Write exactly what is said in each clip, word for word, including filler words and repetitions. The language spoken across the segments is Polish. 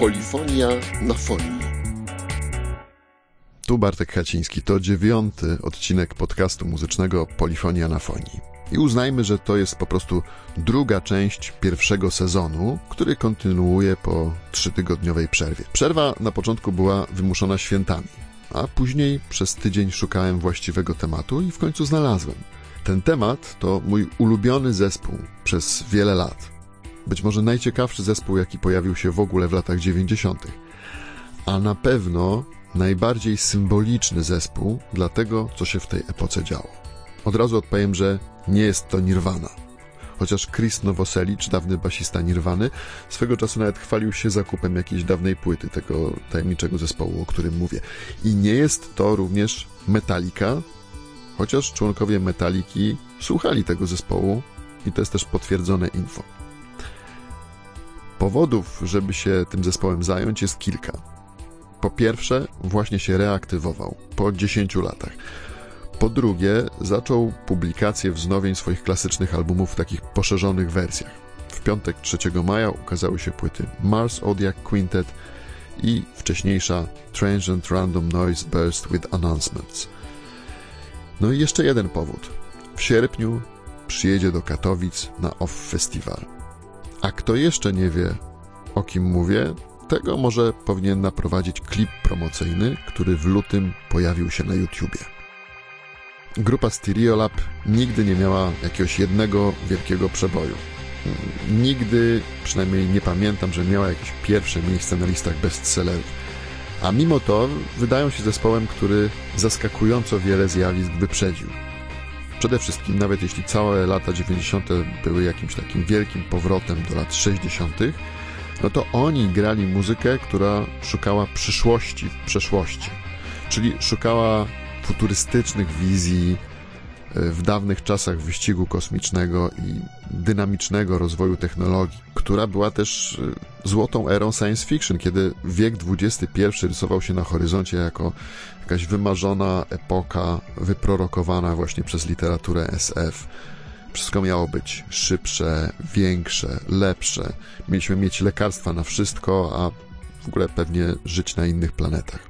Polifonia na Fonii. Tu Bartek Chaciński, to dziewiąty odcinek podcastu muzycznego Polifonia na Fonii. I uznajmy, że to jest po prostu druga część pierwszego sezonu, który kontynuuje po trzytygodniowej przerwie. Przerwa na początku była wymuszona świętami, a później przez tydzień szukałem właściwego tematu i w końcu znalazłem. Ten temat to mój ulubiony zespół przez wiele lat. Być może najciekawszy zespół, jaki pojawił się w ogóle w latach dziewięćdziesiątych. A na pewno najbardziej symboliczny zespół dla tego, co się w tej epoce działo. Od razu odpowiem, że nie jest to Nirvana. Chociaż Chris Novoselic, dawny basista Nirwany, swego czasu nawet chwalił się zakupem jakiejś dawnej płyty tego tajemniczego zespołu, o którym mówię. I nie jest to również Metallica, chociaż członkowie Metalliki słuchali tego zespołu i to jest też potwierdzone info. Powodów, żeby się tym zespołem zająć, jest kilka. Po pierwsze, właśnie się reaktywował po dziesięciu latach. Po drugie, zaczął publikację wznowień swoich klasycznych albumów w takich poszerzonych wersjach. W piątek trzeciego maja ukazały się płyty Mars Audiac Quintet i wcześniejsza Transient Random Noise Burst with Announcements. No i jeszcze jeden powód. W sierpniu przyjedzie do Katowic na Off Festival. A kto jeszcze nie wie, o kim mówię, tego może powinien naprowadzić klip promocyjny, który w lutym pojawił się na YouTubie. Grupa Stereolab nigdy nie miała jakiegoś jednego wielkiego przeboju. Nigdy, przynajmniej nie pamiętam, że miała jakieś pierwsze miejsce na listach bestsellerów. A mimo to wydają się zespołem, który zaskakująco wiele zjawisk wyprzedził. Przede wszystkim, nawet jeśli całe lata dziewięćdziesiąte były jakimś takim wielkim powrotem do lat sześćdziesiątych, no to oni grali muzykę, która szukała przyszłości w przeszłości. Czyli szukała futurystycznych wizji w dawnych czasach wyścigu kosmicznego i dynamicznego rozwoju technologii, która była też złotą erą science fiction, kiedy wiek dwudziesty pierwszy rysował się na horyzoncie jako jakaś wymarzona epoka wyprorokowana właśnie przez literaturę S F. Wszystko miało być szybsze, większe, lepsze. Mieliśmy mieć lekarstwa na wszystko, a w ogóle pewnie żyć na innych planetach.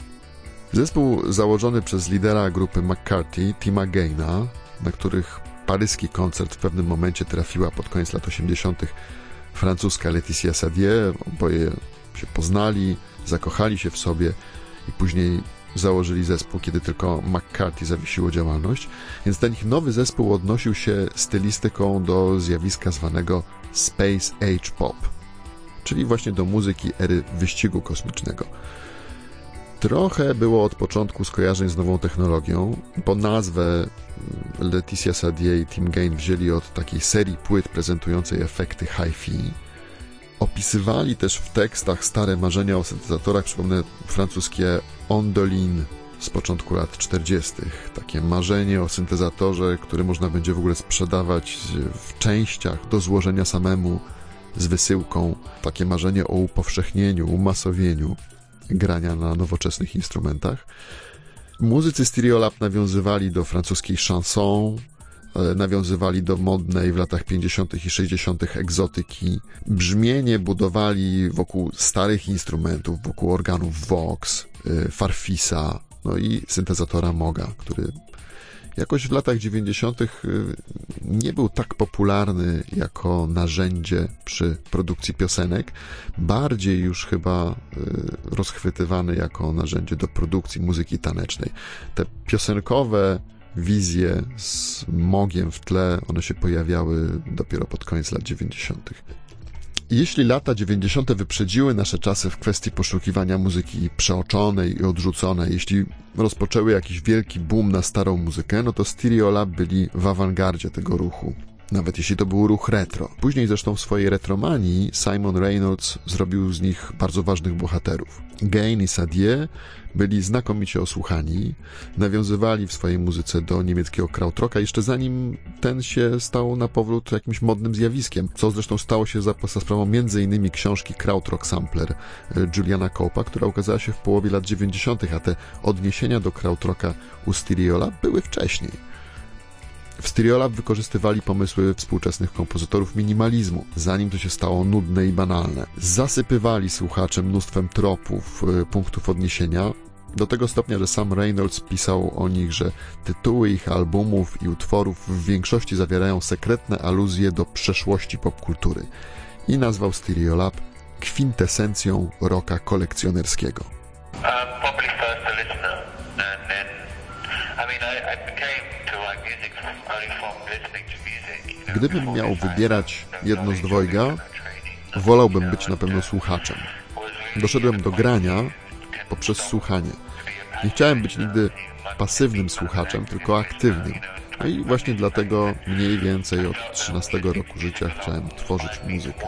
Zespół założony przez lidera grupy McCarthy, Tima Gane'a, na których paryski koncert w pewnym momencie trafiła pod koniec lat osiemdziesiątych francuska Lætitia Sadier, oboje się poznali, zakochali się w sobie i później założyli zespół, kiedy tylko McCarthy zawiesiło działalność, więc ten ich nowy zespół odnosił się stylistyką do zjawiska zwanego Space Age Pop, czyli właśnie do muzyki ery wyścigu kosmicznego. Trochę było od początku skojarzeń z nową technologią, bo nazwę Lætitia Sadier i Tim Gane wzięli od takiej serii płyt prezentującej efekty hi-fi. Opisywali też w tekstach stare marzenia o syntezatorach, przypomnę francuskie Ondolin z początku lat czterdziestych. Takie marzenie o syntezatorze, który można będzie w ogóle sprzedawać w częściach do złożenia samemu z wysyłką. Takie marzenie o upowszechnieniu, umasowieniu grania na nowoczesnych instrumentach. Muzycy Stereolab nawiązywali do francuskiej chanson, nawiązywali do modnej w latach pięćdziesiątych i sześćdziesiątych egzotyki. Brzmienie budowali wokół starych instrumentów, wokół organów Vox, Farfisa, no i syntezatora Mooga, który jakoś w latach dziewięćdziesiątych nie był tak popularny jako narzędzie przy produkcji piosenek, bardziej już chyba rozchwytywany jako narzędzie do produkcji muzyki tanecznej. Te piosenkowe wizje z Moogiem w tle, one się pojawiały dopiero pod koniec lat dziewięćdziesiątych. Jeśli lata dziewięćdziesiąte wyprzedziły nasze czasy w kwestii poszukiwania muzyki przeoczonej i odrzuconej, jeśli rozpoczęły jakiś wielki boom na starą muzykę, no to Stereolab byli w awangardzie tego ruchu, nawet jeśli to był ruch retro. Później zresztą w swojej retromanii Simon Reynolds zrobił z nich bardzo ważnych bohaterów. Gane i Sadier byli znakomicie osłuchani, nawiązywali w swojej muzyce do niemieckiego Krautrocka, jeszcze zanim ten się stał na powrót jakimś modnym zjawiskiem, co zresztą stało się za, za sprawą m.in. książki Krautrock Sampler Juliana Cope'a, która ukazała się w połowie lat dziewięćdziesiątych, a te odniesienia do Krautrocka u Styriola były wcześniej. W Stereolab wykorzystywali pomysły współczesnych kompozytorów minimalizmu, zanim to się stało nudne i banalne. Zasypywali słuchaczy mnóstwem tropów, punktów odniesienia, do tego stopnia, że sam Reynolds pisał o nich, że tytuły ich albumów i utworów w większości zawierają sekretne aluzje do przeszłości popkultury i nazwał Stereolab kwintesencją rocka kolekcjonerskiego. Gdybym miał wybierać jedno z dwojga, wolałbym być na pewno słuchaczem. Doszedłem do grania poprzez słuchanie. Nie chciałem być nigdy pasywnym słuchaczem, tylko aktywnym. No i właśnie dlatego mniej więcej od trzynastego roku życia chciałem tworzyć muzykę,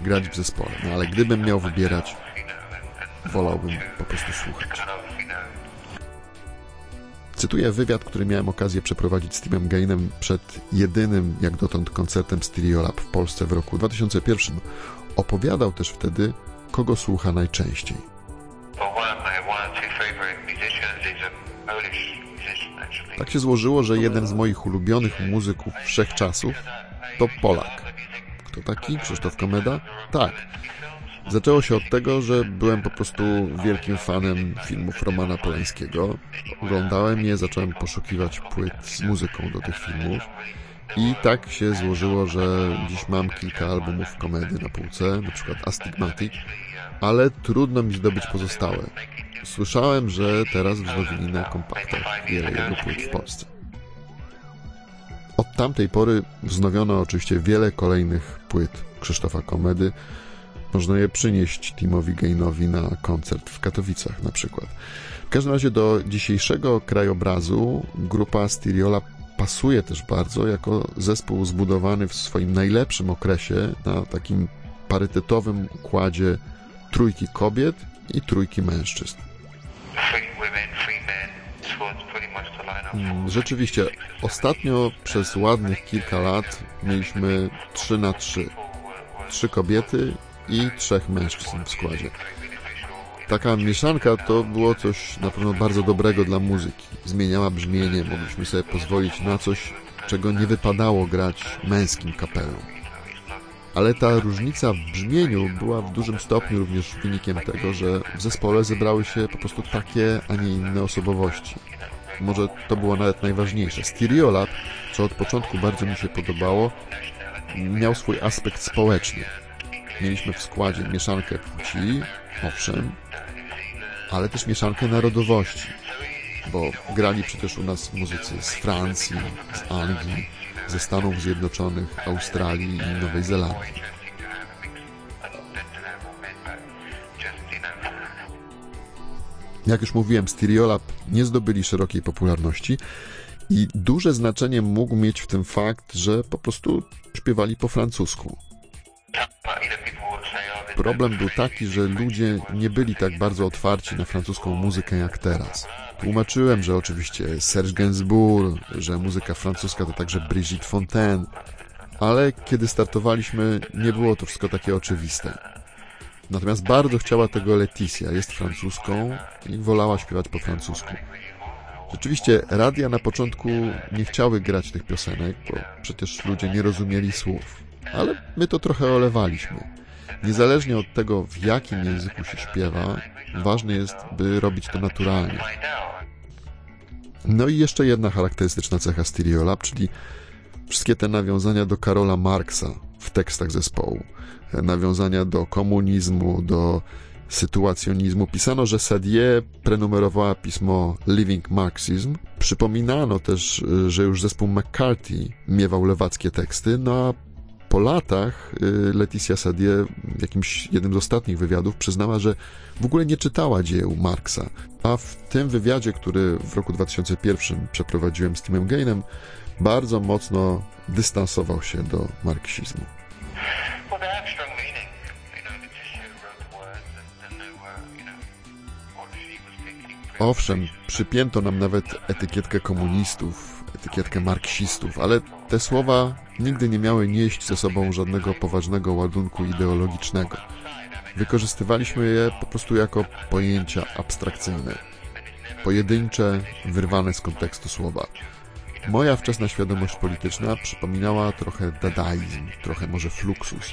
grać w zespole. No ale gdybym miał wybierać, wolałbym po prostu słuchać. Cytuję wywiad, który miałem okazję przeprowadzić z Timem Gainem przed jedynym jak dotąd koncertem Stereolab w Polsce w roku dwa tysiące pierwszym. Opowiadał też wtedy, kogo słucha najczęściej. Tak się złożyło, że jeden z moich ulubionych muzyków wszechczasów to Polak. Kto taki? Krzysztof Komeda? Tak. Zaczęło się od tego, że byłem po prostu wielkim fanem filmów Romana Polańskiego. Oglądałem je, zacząłem poszukiwać płyt z muzyką do tych filmów. I tak się złożyło, że dziś mam kilka albumów Komedy na półce, na przykład Astigmatic, ale trudno mi zdobyć pozostałe. Słyszałem, że teraz wznowili na kompaktach wiele jego płyt w Polsce. Od tamtej pory wznowiono oczywiście wiele kolejnych płyt Krzysztofa Komedy. Można je przynieść Timowi Gainowi na koncert w Katowicach na przykład. W każdym razie do dzisiejszego krajobrazu grupa Styriola pasuje też bardzo jako zespół zbudowany w swoim najlepszym okresie na takim parytetowym układzie trójki kobiet i trójki mężczyzn. Rzeczywiście, ostatnio przez ładnych kilka lat mieliśmy trzy na trzy. Trzy kobiety i trzech mężczyzn w składzie. Taka mieszanka to było coś na pewno bardzo dobrego dla muzyki. Zmieniała brzmienie, mogliśmy sobie pozwolić na coś, czego nie wypadało grać męskim kapelom. Ale ta różnica w brzmieniu była w dużym stopniu również wynikiem tego, że w zespole zebrały się po prostu takie, a nie inne osobowości. Może to było nawet najważniejsze. Stereolab, co od początku bardzo mi się podobało, miał swój aspekt społeczny. Mieliśmy w składzie mieszankę płci, owszem, ale też mieszankę narodowości, bo grali przecież u nas muzycy z Francji, z Anglii, ze Stanów Zjednoczonych, Australii i Nowej Zelandii. Jak już mówiłem, Stereolab nie zdobyli szerokiej popularności i duże znaczenie mógł mieć w tym fakt, że po prostu śpiewali po francusku. Problem był taki, że ludzie nie byli tak bardzo otwarci na francuską muzykę jak teraz. Tłumaczyłem, że oczywiście Serge Gainsbourg, że muzyka francuska to także Brigitte Fontaine, ale kiedy startowaliśmy, nie było to wszystko takie oczywiste. Natomiast bardzo chciała tego Lætitia, jest francuską i wolała śpiewać po francusku. Rzeczywiście radia na początku nie chciały grać tych piosenek, bo przecież ludzie nie rozumieli słów, ale my to trochę olewaliśmy. Niezależnie od tego, w jakim języku się śpiewa, ważne jest, by robić to naturalnie. No i jeszcze jedna charakterystyczna cecha Stereolab, czyli wszystkie te nawiązania do Karla Marksa w tekstach zespołu. Nawiązania do komunizmu, do sytuacjonizmu. Pisano, że Sadier prenumerowała pismo Living Marxism. Przypominano też, że już zespół McCarthy miewał lewackie teksty, no a po latach Lætitia Sadier w jakimś jednym z ostatnich wywiadów przyznała, że w ogóle nie czytała dzieł Marksa. A w tym wywiadzie, który w roku dwa tysiące pierwszym przeprowadziłem z Timem Gainem, bardzo mocno dystansował się do marksizmu. Owszem, przypięto nam nawet etykietkę komunistów, etykietkę marksistów, ale te słowa nigdy nie miały nieść ze sobą żadnego poważnego ładunku ideologicznego. Wykorzystywaliśmy je po prostu jako pojęcia abstrakcyjne, pojedyncze, wyrwane z kontekstu słowa. Moja wczesna świadomość polityczna przypominała trochę dadaizm, trochę może fluxus.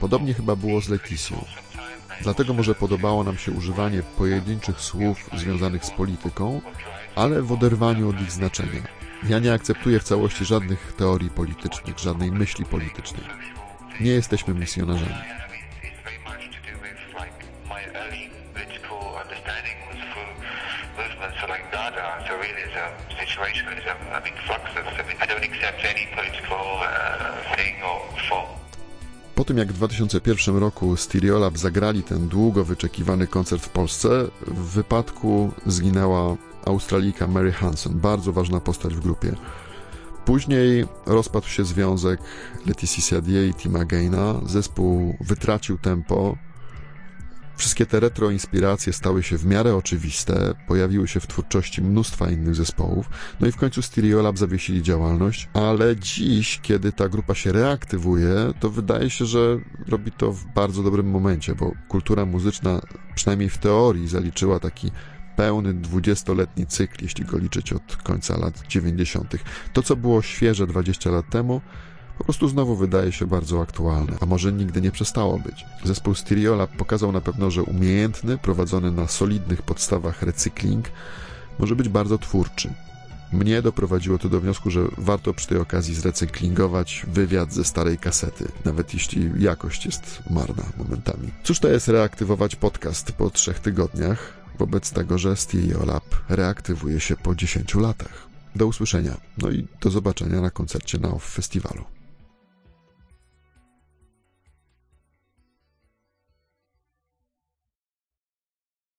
Podobnie chyba było z Lætitią. Dlatego może podobało nam się używanie pojedynczych słów związanych z polityką, ale w oderwaniu od ich znaczenia. Ja nie akceptuję w całości żadnych teorii politycznych, żadnej myśli politycznej. Nie jesteśmy misjonarzami. Po tym jak w dwa tysiące pierwszym roku Stereolab zagrali ten długo wyczekiwany koncert w Polsce, w wypadku zginęła Australijka Mary Hanson, bardzo ważna postać w grupie. Później rozpadł się związek Lætitii Sadier i Tima Gane'a, zespół wytracił tempo. Wszystkie te retroinspiracje stały się w miarę oczywiste, pojawiły się w twórczości mnóstwa innych zespołów, no i w końcu Stereolab zawiesili działalność, ale dziś, kiedy ta grupa się reaktywuje, to wydaje się, że robi to w bardzo dobrym momencie, bo kultura muzyczna, przynajmniej w teorii, zaliczyła taki pełny dwudziestoletni cykl, jeśli go liczyć od końca lat dziewięćdziesiątych. To, co było świeże dwadzieścia lat temu, po prostu znowu wydaje się bardzo aktualne, a może nigdy nie przestało być. Zespół Styriola pokazał na pewno, że umiejętny, prowadzony na solidnych podstawach recykling może być bardzo twórczy. Mnie doprowadziło to do wniosku, że warto przy tej okazji zrecyklingować wywiad ze starej kasety, nawet jeśli jakość jest marna momentami. Cóż to jest reaktywować podcast po trzech tygodniach, wobec tego, że Stereolab reaktywuje się po dziesięciu latach. Do usłyszenia, no i do zobaczenia na koncercie na Off Festiwalu.